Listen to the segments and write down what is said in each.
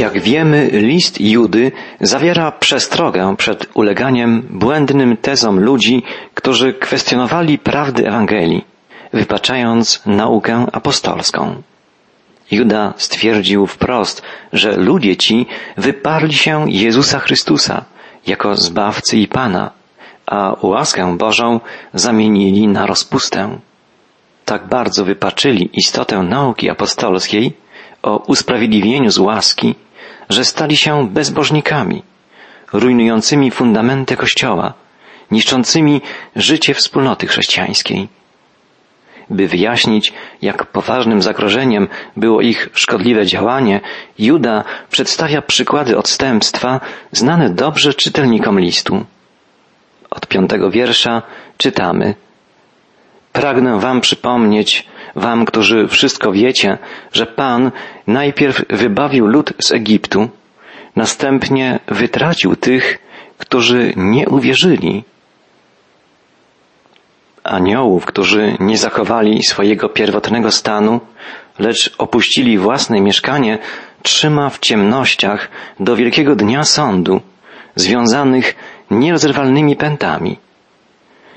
Jak wiemy, list Judy zawiera przestrogę przed uleganiem błędnym tezom ludzi, którzy kwestionowali prawdy Ewangelii, wypaczając naukę apostolską. Juda stwierdził wprost, że ludzie ci wyparli się Jezusa Chrystusa jako Zbawcy i Pana, a łaskę Bożą zamienili na rozpustę. Tak bardzo wypaczyli istotę nauki apostolskiej o usprawiedliwieniu z łaski, że stali się bezbożnikami, rujnującymi fundamenty Kościoła, niszczącymi życie wspólnoty chrześcijańskiej. By wyjaśnić, jak poważnym zagrożeniem było ich szkodliwe działanie, Juda przedstawia przykłady odstępstwa znane dobrze czytelnikom listu. Od 5 wiersza czytamy: Pragnę wam przypomnieć, wam, którzy wszystko wiecie, że Pan najpierw wybawił lud z Egiptu, następnie wytracił tych, którzy nie uwierzyli. Aniołów, którzy nie zachowali swojego pierwotnego stanu, lecz opuścili własne mieszkanie, trzyma w ciemnościach do wielkiego dnia sądu, związanych nierozerwalnymi pętami.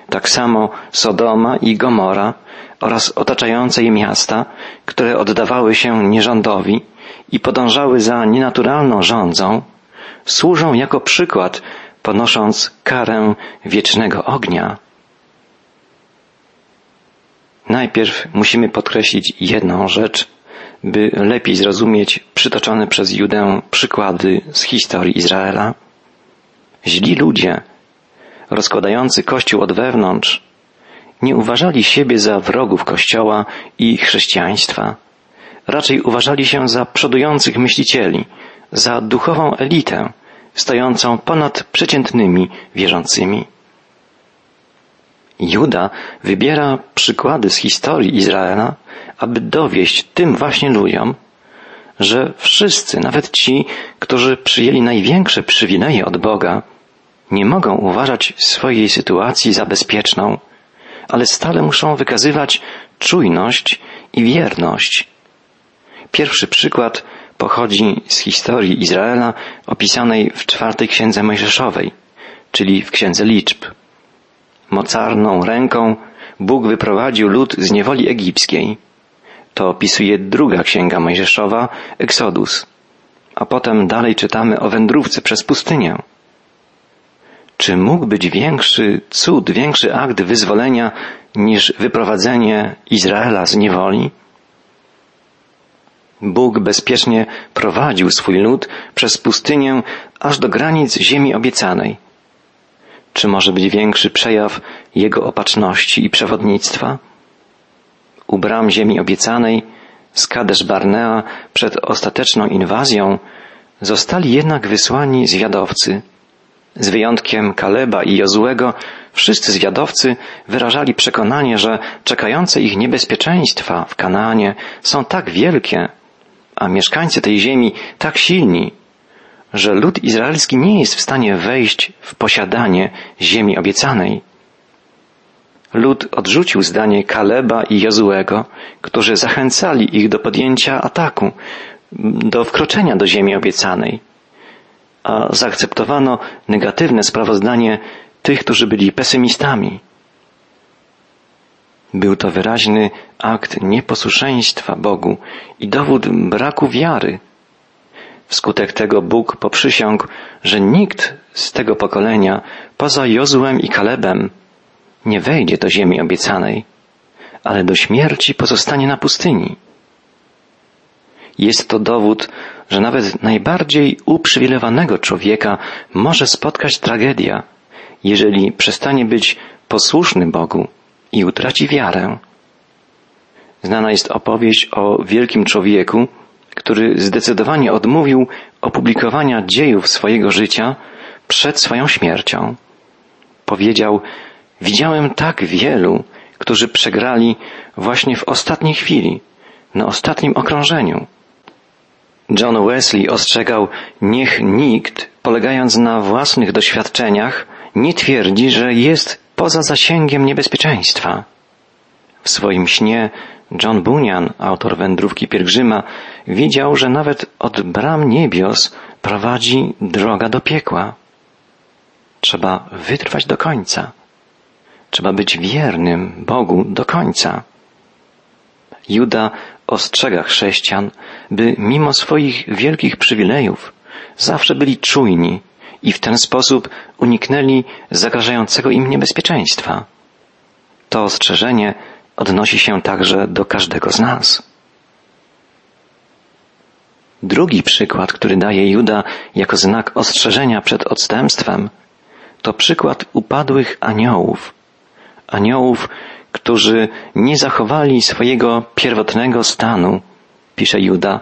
Tak samo Sodoma i Gomora oraz otaczające je miasta, które oddawały się nierządowi i podążały za nienaturalną rządzą, służą jako przykład, ponosząc karę wiecznego ognia. Najpierw musimy podkreślić jedną rzecz, by lepiej zrozumieć przytoczone przez Judę przykłady z historii Izraela. Źli ludzie, rozkładający Kościół od wewnątrz, nie uważali siebie za wrogów Kościoła i chrześcijaństwa. Raczej uważali się za przodujących myślicieli, za duchową elitę, stojącą ponad przeciętnymi wierzącymi. Juda wybiera przykłady z historii Izraela, aby dowieść tym właśnie ludziom, że wszyscy, nawet ci, którzy przyjęli największe przywileje od Boga, nie mogą uważać swojej sytuacji za bezpieczną, ale stale muszą wykazywać czujność i wierność. Pierwszy przykład pochodzi z historii Izraela opisanej w 4 Księdze Mojżeszowej, czyli w Księdze Liczb. Mocarną ręką Bóg wyprowadził lud z niewoli egipskiej. To opisuje 2 Księga Mojżeszowa, Eksodus. A potem dalej czytamy o wędrówce przez pustynię. Czy mógł być większy cud, większy akt wyzwolenia niż wyprowadzenie Izraela z niewoli? Bóg bezpiecznie prowadził swój lud przez pustynię aż do granic Ziemi Obiecanej. Czy może być większy przejaw Jego opatrzności i przewodnictwa? U bram Ziemi Obiecanej, z Kadesz Barnea przed ostateczną inwazją, zostali jednak wysłani zwiadowcy. Z wyjątkiem Kaleba i Jozuego, wszyscy zwiadowcy wyrażali przekonanie, że czekające ich niebezpieczeństwa w Kanaanie są tak wielkie, a mieszkańcy tej ziemi tak silni, że lud izraelski nie jest w stanie wejść w posiadanie ziemi obiecanej. Lud odrzucił zdanie Kaleba i Jozuego, którzy zachęcali ich do podjęcia ataku, do wkroczenia do ziemi obiecanej, a zaakceptowano negatywne sprawozdanie tych, którzy byli pesymistami. Był to wyraźny akt nieposłuszeństwa Bogu i dowód braku wiary. Wskutek tego Bóg poprzysiągł, że nikt z tego pokolenia poza Jozuem i Kalebem nie wejdzie do ziemi obiecanej, ale do śmierci pozostanie na pustyni. Jest to dowód, że nawet najbardziej uprzywilejowanego człowieka może spotkać tragedia, jeżeli przestanie być posłuszny Bogu i utraci wiarę. Znana jest opowieść o wielkim człowieku, który zdecydowanie odmówił opublikowania dziejów swojego życia przed swoją śmiercią. Powiedział: widziałem tak wielu, którzy przegrali właśnie w ostatniej chwili, na ostatnim okrążeniu. John Wesley ostrzegał: niech nikt, polegając na własnych doświadczeniach, nie twierdzi, że jest poza zasięgiem niebezpieczeństwa. W swoim śnie John Bunyan, autor Wędrówki Pielgrzyma, widział, że nawet od bram niebios prowadzi droga do piekła. Trzeba wytrwać do końca. Trzeba być wiernym Bogu do końca. Juda ostrzega chrześcijan, by mimo swoich wielkich przywilejów zawsze byli czujni i w ten sposób uniknęli zagrażającego im niebezpieczeństwa. To ostrzeżenie odnosi się także do każdego z nas. Drugi przykład, który daje Juda jako znak ostrzeżenia przed odstępstwem, to przykład upadłych aniołów. Aniołów, którzy nie zachowali swojego pierwotnego stanu, pisze Juda,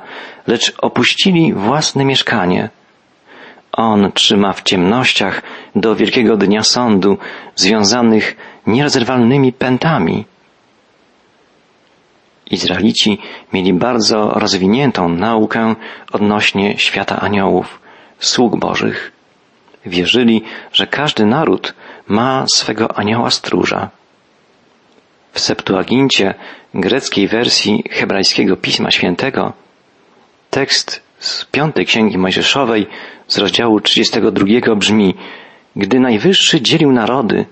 lecz opuścili własne mieszkanie. On trzyma w ciemnościach do wielkiego dnia sądu, związanych nierozerwalnymi pętami. Izraelici mieli bardzo rozwiniętą naukę odnośnie świata aniołów, sług bożych. Wierzyli, że każdy naród ma swego anioła stróża. W Septuagincie, greckiej wersji hebrajskiego Pisma Świętego, tekst z piątej Księgi Mojżeszowej z rozdziału 32 brzmi: Gdy Najwyższy dzielił narody,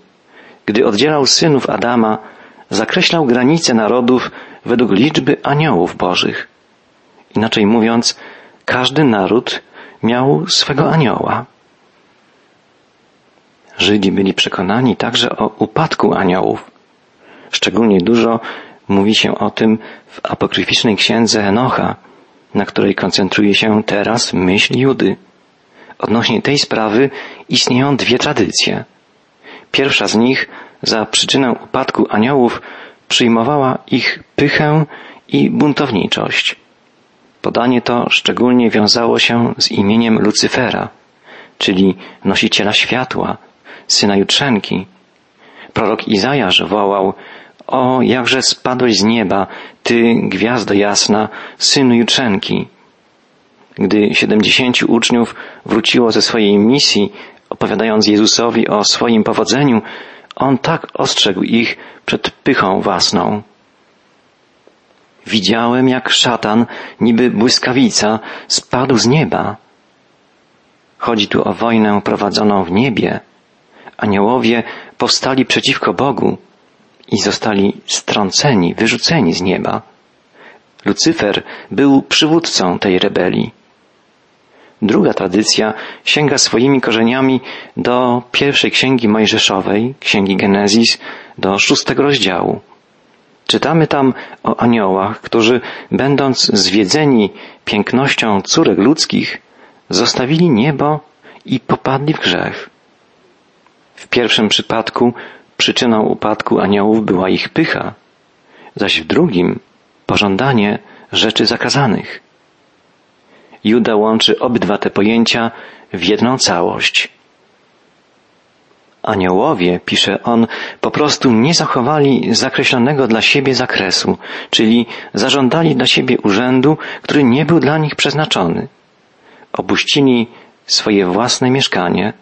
gdy oddzielał synów Adama, zakreślał granice narodów według liczby aniołów bożych. Inaczej mówiąc, każdy naród miał swego anioła. Żydzi byli przekonani także o upadku aniołów. Szczególnie dużo mówi się o tym w apokryficznej księdze Henocha, na której koncentruje się teraz myśl Judy. Odnośnie tej sprawy istnieją dwie tradycje. Pierwsza z nich za przyczynę upadku aniołów przyjmowała ich pychę i buntowniczość. Podanie to szczególnie wiązało się z imieniem Lucyfera, czyli nosiciela światła, syna Jutrzenki. Prorok Izajasz wołał: O, jakże spadłeś z nieba, ty, gwiazdo jasna, synu Jutrzenki. Gdy 70 uczniów wróciło ze swojej misji, opowiadając Jezusowi o swoim powodzeniu, On tak ostrzegł ich przed pychą własną. Widziałem, jak szatan, niby błyskawica, spadł z nieba. Chodzi tu o wojnę prowadzoną w niebie. Aniołowie powstali przeciwko Bogu i zostali strąceni, wyrzuceni z nieba. Lucyfer był przywódcą tej rebelii. Druga tradycja sięga swoimi korzeniami do pierwszej Księgi Mojżeszowej, Księgi Genezis, do 6 rozdziału. Czytamy tam o aniołach, którzy, będąc zwiedzeni pięknością córek ludzkich, zostawili niebo i popadli w grzech. W pierwszym przypadku przyczyną upadku aniołów była ich pycha, zaś w drugim pożądanie rzeczy zakazanych. Juda łączy obydwa te pojęcia w jedną całość. Aniołowie, pisze on, po prostu nie zachowali zakreślonego dla siebie zakresu, czyli zażądali dla siebie urzędu, który nie był dla nich przeznaczony. Opuścili swoje własne mieszkanie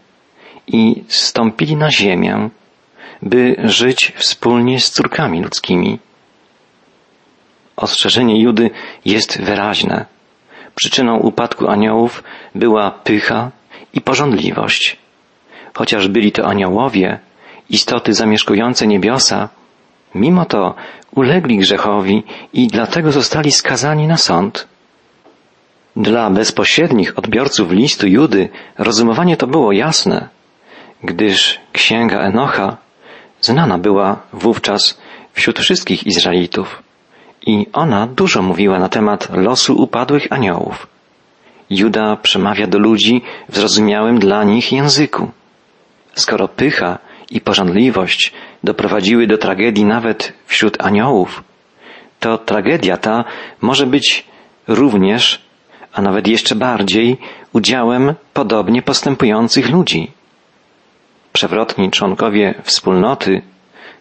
i zstąpili na ziemię, by żyć wspólnie z córkami ludzkimi. Ostrzeżenie Judy jest wyraźne. Przyczyną upadku aniołów była pycha i pożądliwość. Chociaż byli to aniołowie, istoty zamieszkujące niebiosa, mimo to ulegli grzechowi i dlatego zostali skazani na sąd. Dla bezpośrednich odbiorców listu Judy rozumowanie to było jasne, gdyż Księga Enocha znana była wówczas wśród wszystkich Izraelitów. I ona dużo mówiła na temat losu upadłych aniołów. Juda przemawia do ludzi w zrozumiałym dla nich języku. Skoro pycha i pożądliwość doprowadziły do tragedii nawet wśród aniołów, to tragedia ta może być również, a nawet jeszcze bardziej, udziałem podobnie postępujących ludzi. Przewrotni członkowie wspólnoty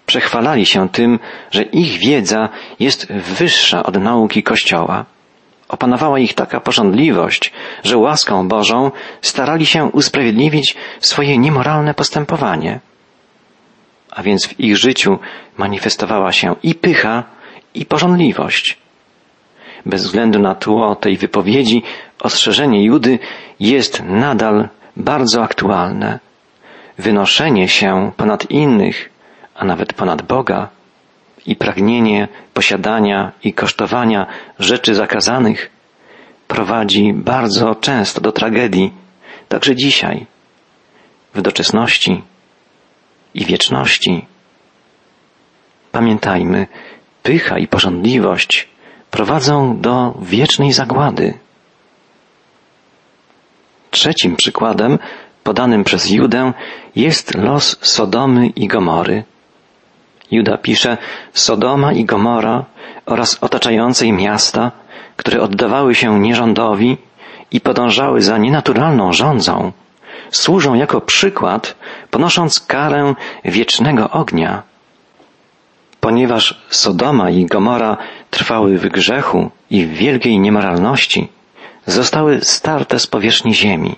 przechwalali się tym, że ich wiedza jest wyższa od nauki Kościoła. Opanowała ich taka pożądliwość, że łaską Bożą starali się usprawiedliwić swoje niemoralne postępowanie. A więc w ich życiu manifestowała się i pycha, i pożądliwość. Bez względu na tło tej wypowiedzi, ostrzeżenie Judy jest nadal bardzo aktualne. Wynoszenie się ponad innych, a nawet ponad Boga i pragnienie posiadania i kosztowania rzeczy zakazanych prowadzi bardzo często do tragedii, także dzisiaj, w doczesności i wieczności. Pamiętajmy, pycha i pożądliwość prowadzą do wiecznej zagłady. Trzecim przykładem podanym przez Judę jest los Sodomy i Gomory. Juda pisze: Sodoma i Gomora oraz otaczające je miasta, które oddawały się nierządowi i podążały za nienaturalną rządzą, służą jako przykład, ponosząc karę wiecznego ognia. Ponieważ Sodoma i Gomora trwały w grzechu i w wielkiej niemoralności, zostały starte z powierzchni ziemi.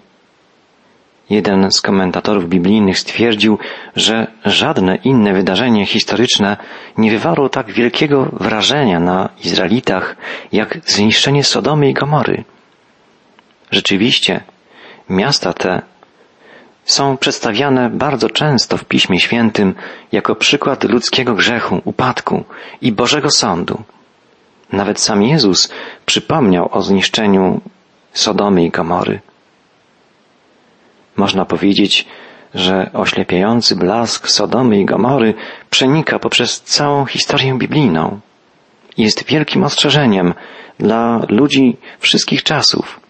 Jeden z komentatorów biblijnych stwierdził, że żadne inne wydarzenie historyczne nie wywarło tak wielkiego wrażenia na Izraelitach, jak zniszczenie Sodomy i Gomory. Rzeczywiście, miasta te są przedstawiane bardzo często w Piśmie Świętym jako przykład ludzkiego grzechu, upadku i Bożego Sądu. Nawet sam Jezus przypomniał o zniszczeniu Sodomy i Gomory. Można powiedzieć, że oślepiający blask Sodomy i Gomory przenika poprzez całą historię biblijną. Jest wielkim ostrzeżeniem dla ludzi wszystkich czasów.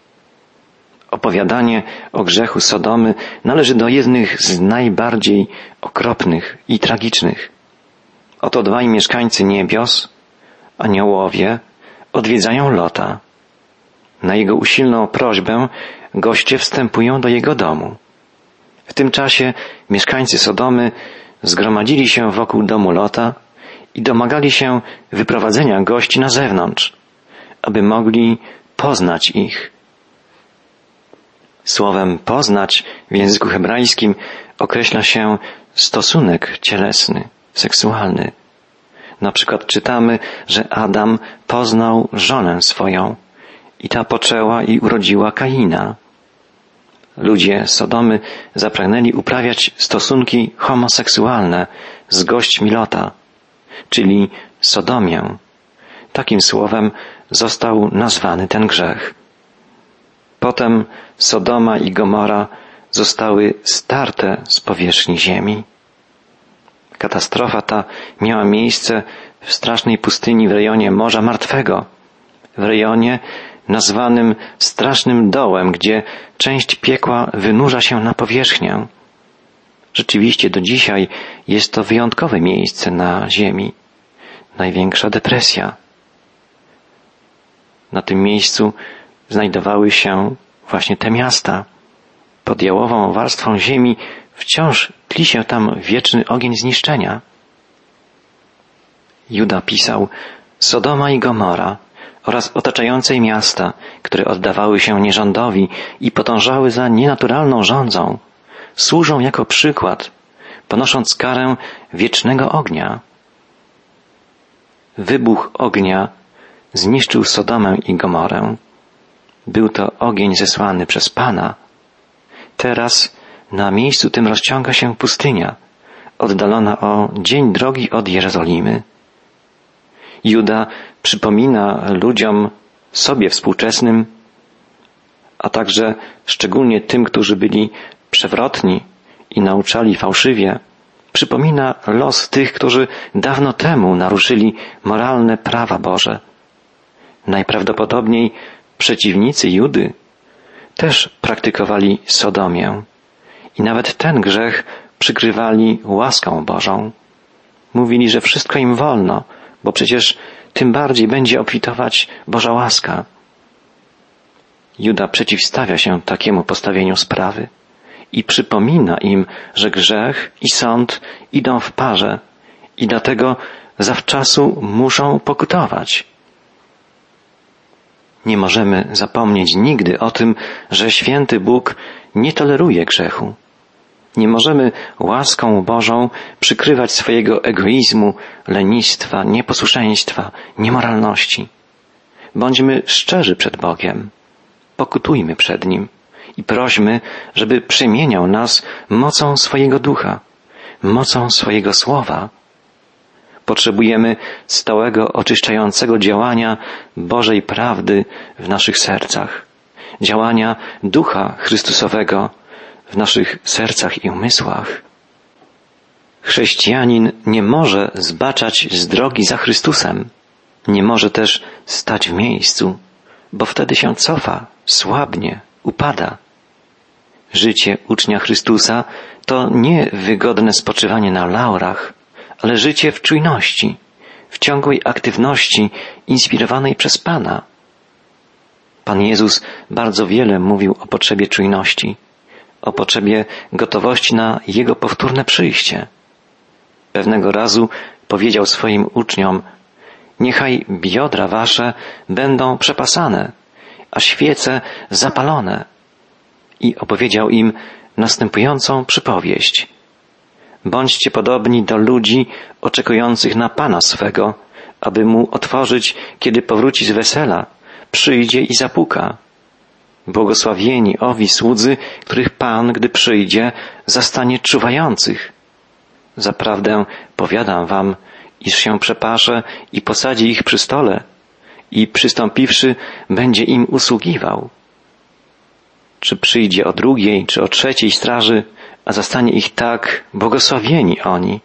Opowiadanie o grzechu Sodomy należy do jednych z najbardziej okropnych i tragicznych. Oto dwaj mieszkańcy niebios, aniołowie, odwiedzają Lota. Na jego usilną prośbę goście wstępują do jego domu. W tym czasie mieszkańcy Sodomy zgromadzili się wokół domu Lota i domagali się wyprowadzenia gości na zewnątrz, aby mogli poznać ich. Słowem poznać w języku hebrajskim określa się stosunek cielesny, seksualny. Na przykład czytamy, że Adam poznał żonę swoją i ta poczęła i urodziła Kaina. Ludzie Sodomy zapragnęli uprawiać stosunki homoseksualne z gośćmi Lota, czyli sodomię. Takim słowem został nazwany ten grzech. Potem Sodoma i Gomora zostały starte z powierzchni ziemi. Katastrofa ta miała miejsce w strasznej pustyni w rejonie Morza Martwego, w rejonie nazwanym Strasznym Dołem, gdzie część piekła wynurza się na powierzchnię. Rzeczywiście do dzisiaj jest to wyjątkowe miejsce na ziemi. Największa depresja. Na tym miejscu znajdowały się właśnie te miasta. Pod jałową warstwą ziemi wciąż tli się tam wieczny ogień zniszczenia. Juda pisał: Sodoma i Gomora oraz otaczające miasta, które oddawały się nierządowi i podążały za nienaturalną rządzą, służą jako przykład, ponosząc karę wiecznego ognia. Wybuch ognia zniszczył Sodomę i Gomorę. Był to ogień zesłany przez Pana. Teraz na miejscu tym rozciąga się pustynia, oddalona o dzień drogi od Jerozolimy. Juda przypomina ludziom sobie współczesnym, a także szczególnie tym, którzy byli przewrotni i nauczali fałszywie, przypomina los tych, którzy dawno temu naruszyli moralne prawa Boże. Najprawdopodobniej przeciwnicy Judy też praktykowali sodomię i nawet ten grzech przykrywali łaską Bożą. Mówili, że wszystko im wolno, bo przecież tym bardziej będzie obfitować Boża łaska. Juda przeciwstawia się takiemu postawieniu sprawy i przypomina im, że grzech i sąd idą w parze i dlatego zawczasu muszą pokutować. Nie możemy zapomnieć nigdy o tym, że święty Bóg nie toleruje grzechu. Nie możemy łaską Bożą przykrywać swojego egoizmu, lenistwa, nieposłuszeństwa, niemoralności. Bądźmy szczerzy przed Bogiem, pokutujmy przed Nim i prośmy, żeby przemieniał nas mocą swojego ducha, mocą swojego słowa. Potrzebujemy stałego, oczyszczającego działania Bożej prawdy w naszych sercach, działania Ducha Chrystusowego w naszych sercach i umysłach. Chrześcijanin nie może zbaczać z drogi za Chrystusem, nie może też stać w miejscu, bo wtedy się cofa, słabnie, upada. Życie ucznia Chrystusa to nie wygodne spoczywanie na laurach, ale życie w czujności, w ciągłej aktywności inspirowanej przez Pana. Pan Jezus bardzo wiele mówił o potrzebie czujności, o potrzebie gotowości na Jego powtórne przyjście. Pewnego razu powiedział swoim uczniom: niechaj biodra wasze będą przepasane, a świece zapalone. I opowiedział im następującą przypowieść. Bądźcie podobni do ludzi oczekujących na Pana swego, aby Mu otworzyć, kiedy powróci z wesela, przyjdzie i zapuka. Błogosławieni owi słudzy, których Pan, gdy przyjdzie, zastanie czuwających. Zaprawdę powiadam wam, iż się przepasze i posadzi ich przy stole i przystąpiwszy będzie im usługiwał. Czy przyjdzie o drugiej, czy o trzeciej straży, a zastanie ich tak, błogosławieni oni.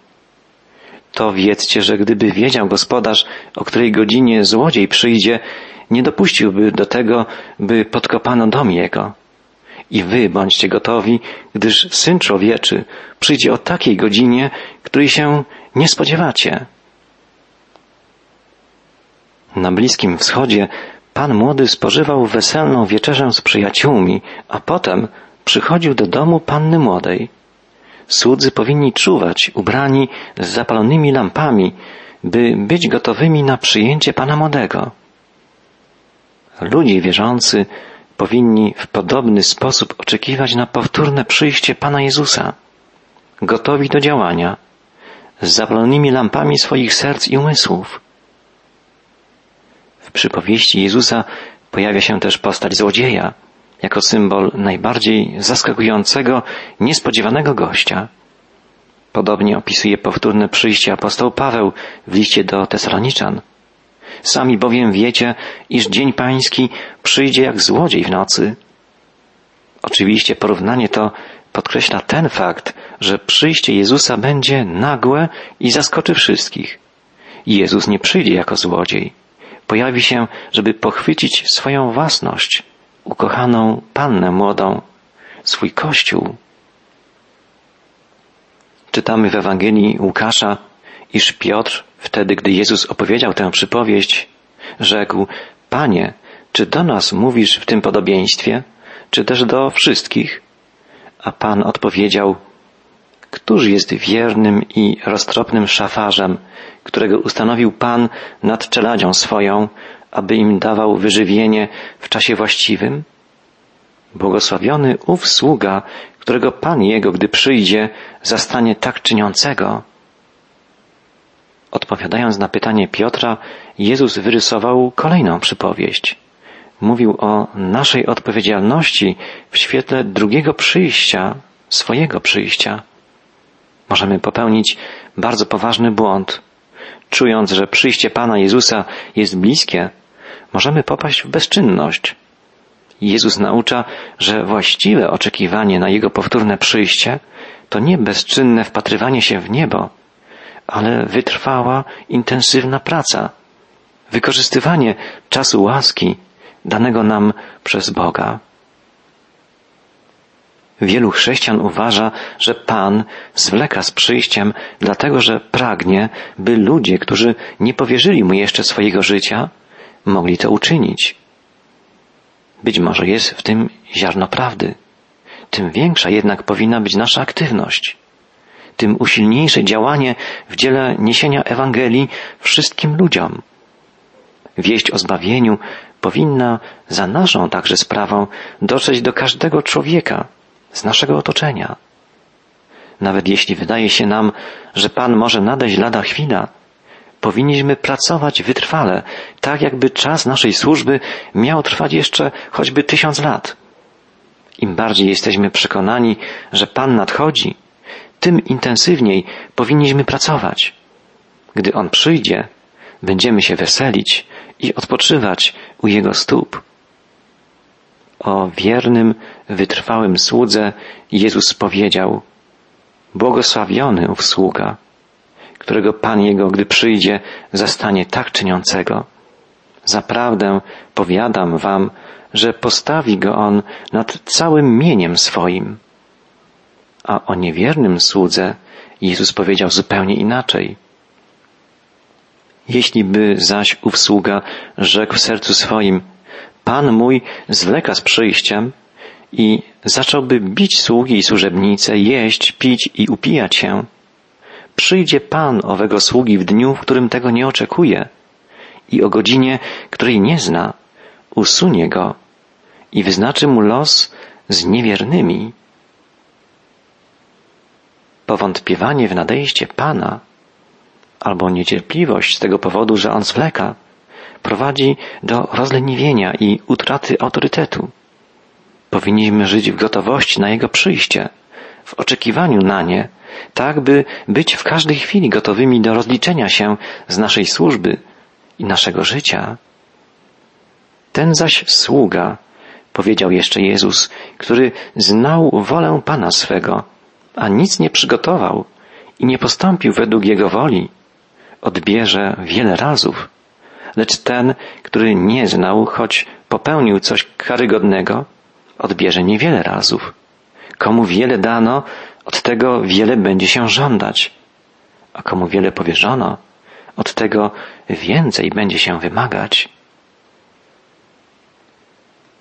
To wiedzcie, że gdyby wiedział gospodarz, o której godzinie złodziej przyjdzie, nie dopuściłby do tego, by podkopano dom jego. I wy bądźcie gotowi, gdyż Syn Człowieczy przyjdzie o takiej godzinie, której się nie spodziewacie. Na Bliskim Wschodzie Pan Młody spożywał weselną wieczerzę z przyjaciółmi, a potem przychodził do domu panny młodej. Słudzy powinni czuwać, ubrani z zapalonymi lampami, by być gotowymi na przyjęcie Pana Młodego. Ludzie wierzący powinni w podobny sposób oczekiwać na powtórne przyjście Pana Jezusa, gotowi do działania, z zapalonymi lampami swoich serc i umysłów. W przypowieści Jezusa pojawia się też postać złodzieja, jako symbol najbardziej zaskakującego, niespodziewanego gościa. Podobnie opisuje powtórne przyjście apostoł Paweł w liście do Tesaloniczan. Sami bowiem wiecie, iż dzień pański przyjdzie jak złodziej w nocy. Oczywiście porównanie to podkreśla ten fakt, że przyjście Jezusa będzie nagłe i zaskoczy wszystkich. Jezus nie przyjdzie jako złodziej. Pojawi się, żeby pochwycić swoją własność, ukochaną Pannę Młodą, swój Kościół. Czytamy w Ewangelii Łukasza, iż Piotr, wtedy gdy Jezus opowiedział tę przypowieść, rzekł: Panie, czy do nas mówisz w tym podobieństwie, czy też do wszystkich? A Pan odpowiedział: Któż jest wiernym i roztropnym szafarzem, którego ustanowił Pan nad czeladzią swoją, aby im dawał wyżywienie w czasie właściwym? Błogosławiony ów sługa, którego Pan jego, gdy przyjdzie, zastanie tak czyniącego. Odpowiadając na pytanie Piotra, Jezus wyrysował kolejną przypowieść. Mówił o naszej odpowiedzialności w świetle drugiego przyjścia, swojego przyjścia. Możemy popełnić bardzo poważny błąd. Czując, że przyjście Pana Jezusa jest bliskie, możemy popaść w bezczynność. Jezus naucza, że właściwe oczekiwanie na Jego powtórne przyjście to nie bezczynne wpatrywanie się w niebo, ale wytrwała, intensywna praca, wykorzystywanie czasu łaski danego nam przez Boga. Wielu chrześcijan uważa, że Pan zwleka z przyjściem, dlatego że pragnie, by ludzie, którzy nie powierzyli Mu jeszcze swojego życia, mogli to uczynić. Być może jest w tym ziarno prawdy. Tym większa jednak powinna być nasza aktywność, tym usilniejsze działanie w dziele niesienia Ewangelii wszystkim ludziom. Wieść o zbawieniu powinna za naszą także sprawą dotrzeć do każdego człowieka z naszego otoczenia. nawet jeśli wydaje się nam, że Pan może nadejść lada chwila, powinniśmy pracować wytrwale, tak jakby czas naszej służby miał trwać jeszcze choćby 1000 lat. Im bardziej jesteśmy przekonani, że Pan nadchodzi, tym intensywniej powinniśmy pracować. Gdy On przyjdzie, będziemy się weselić i odpoczywać u Jego stóp. O wiernym, wytrwałym słudze Jezus powiedział: błogosławiony ów sługa, którego Pan Jego, gdy przyjdzie, zastanie tak czyniącego. Zaprawdę powiadam wam, że postawi go On nad całym mieniem swoim. A o niewiernym słudze Jezus powiedział zupełnie inaczej. Jeśli by zaś ów sługa rzekł w sercu swoim: Pan mój zwleka z przyjściem, i zacząłby bić sługi i służebnice, jeść, pić i upijać się, przyjdzie Pan owego sługi w dniu, w którym tego nie oczekuje, i o godzinie, której nie zna, usunie go i wyznaczy mu los z niewiernymi. Powątpiewanie w nadejście Pana albo niecierpliwość z tego powodu, że On zwleka, prowadzi do rozleniwienia i utraty autorytetu. Powinniśmy żyć w gotowości na Jego przyjście, w oczekiwaniu na nie, tak by być w każdej chwili gotowymi do rozliczenia się z naszej służby i naszego życia. Ten zaś sługa, powiedział jeszcze Jezus, który znał wolę Pana swego, a nic nie przygotował i nie postąpił według Jego woli, odbierze wiele razów, lecz ten, który nie znał, choć popełnił coś karygodnego, odbierze niewiele razów. Komu wiele dano, od tego wiele będzie się żądać, a komu wiele powierzono, od tego więcej będzie się wymagać.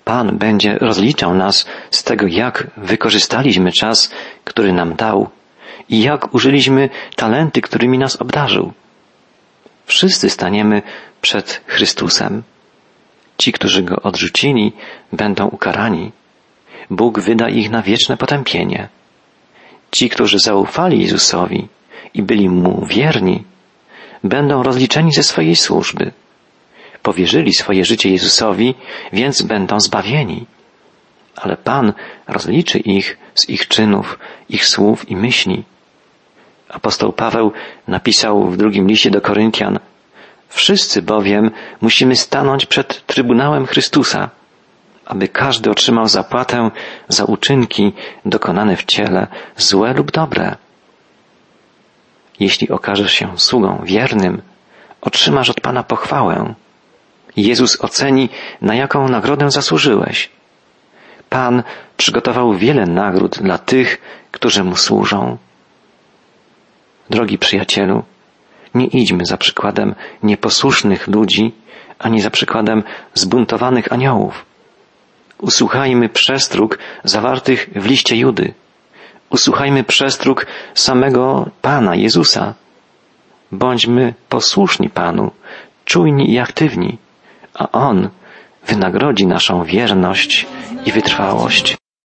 Pan będzie rozliczał nas z tego, jak wykorzystaliśmy czas, który nam dał i jak użyliśmy talenty, którymi nas obdarzył. Wszyscy staniemy przed Chrystusem. Ci, którzy Go odrzucili, będą ukarani. Bóg wyda ich na wieczne potępienie. Ci, którzy zaufali Jezusowi i byli Mu wierni, będą rozliczeni ze swojej służby. Powierzyli swoje życie Jezusowi, więc będą zbawieni. Ale Pan rozliczy ich z ich czynów, ich słów i myśli. Apostoł Paweł napisał w drugim liście do Koryntian: wszyscy bowiem musimy stanąć przed Trybunałem Chrystusa, aby każdy otrzymał zapłatę za uczynki dokonane w ciele, złe lub dobre. Jeśli okażesz się sługą wiernym, otrzymasz od Pana pochwałę. Jezus oceni, na jaką nagrodę zasłużyłeś. Pan przygotował wiele nagród dla tych, którzy Mu służą. Drogi przyjacielu, nie idźmy za przykładem nieposłusznych ludzi, ani za przykładem zbuntowanych aniołów. Usłuchajmy przestróg zawartych w liście Judy. Usłuchajmy przestróg samego Pana Jezusa. Bądźmy posłuszni Panu, czujni i aktywni, a On wynagrodzi naszą wierność i wytrwałość.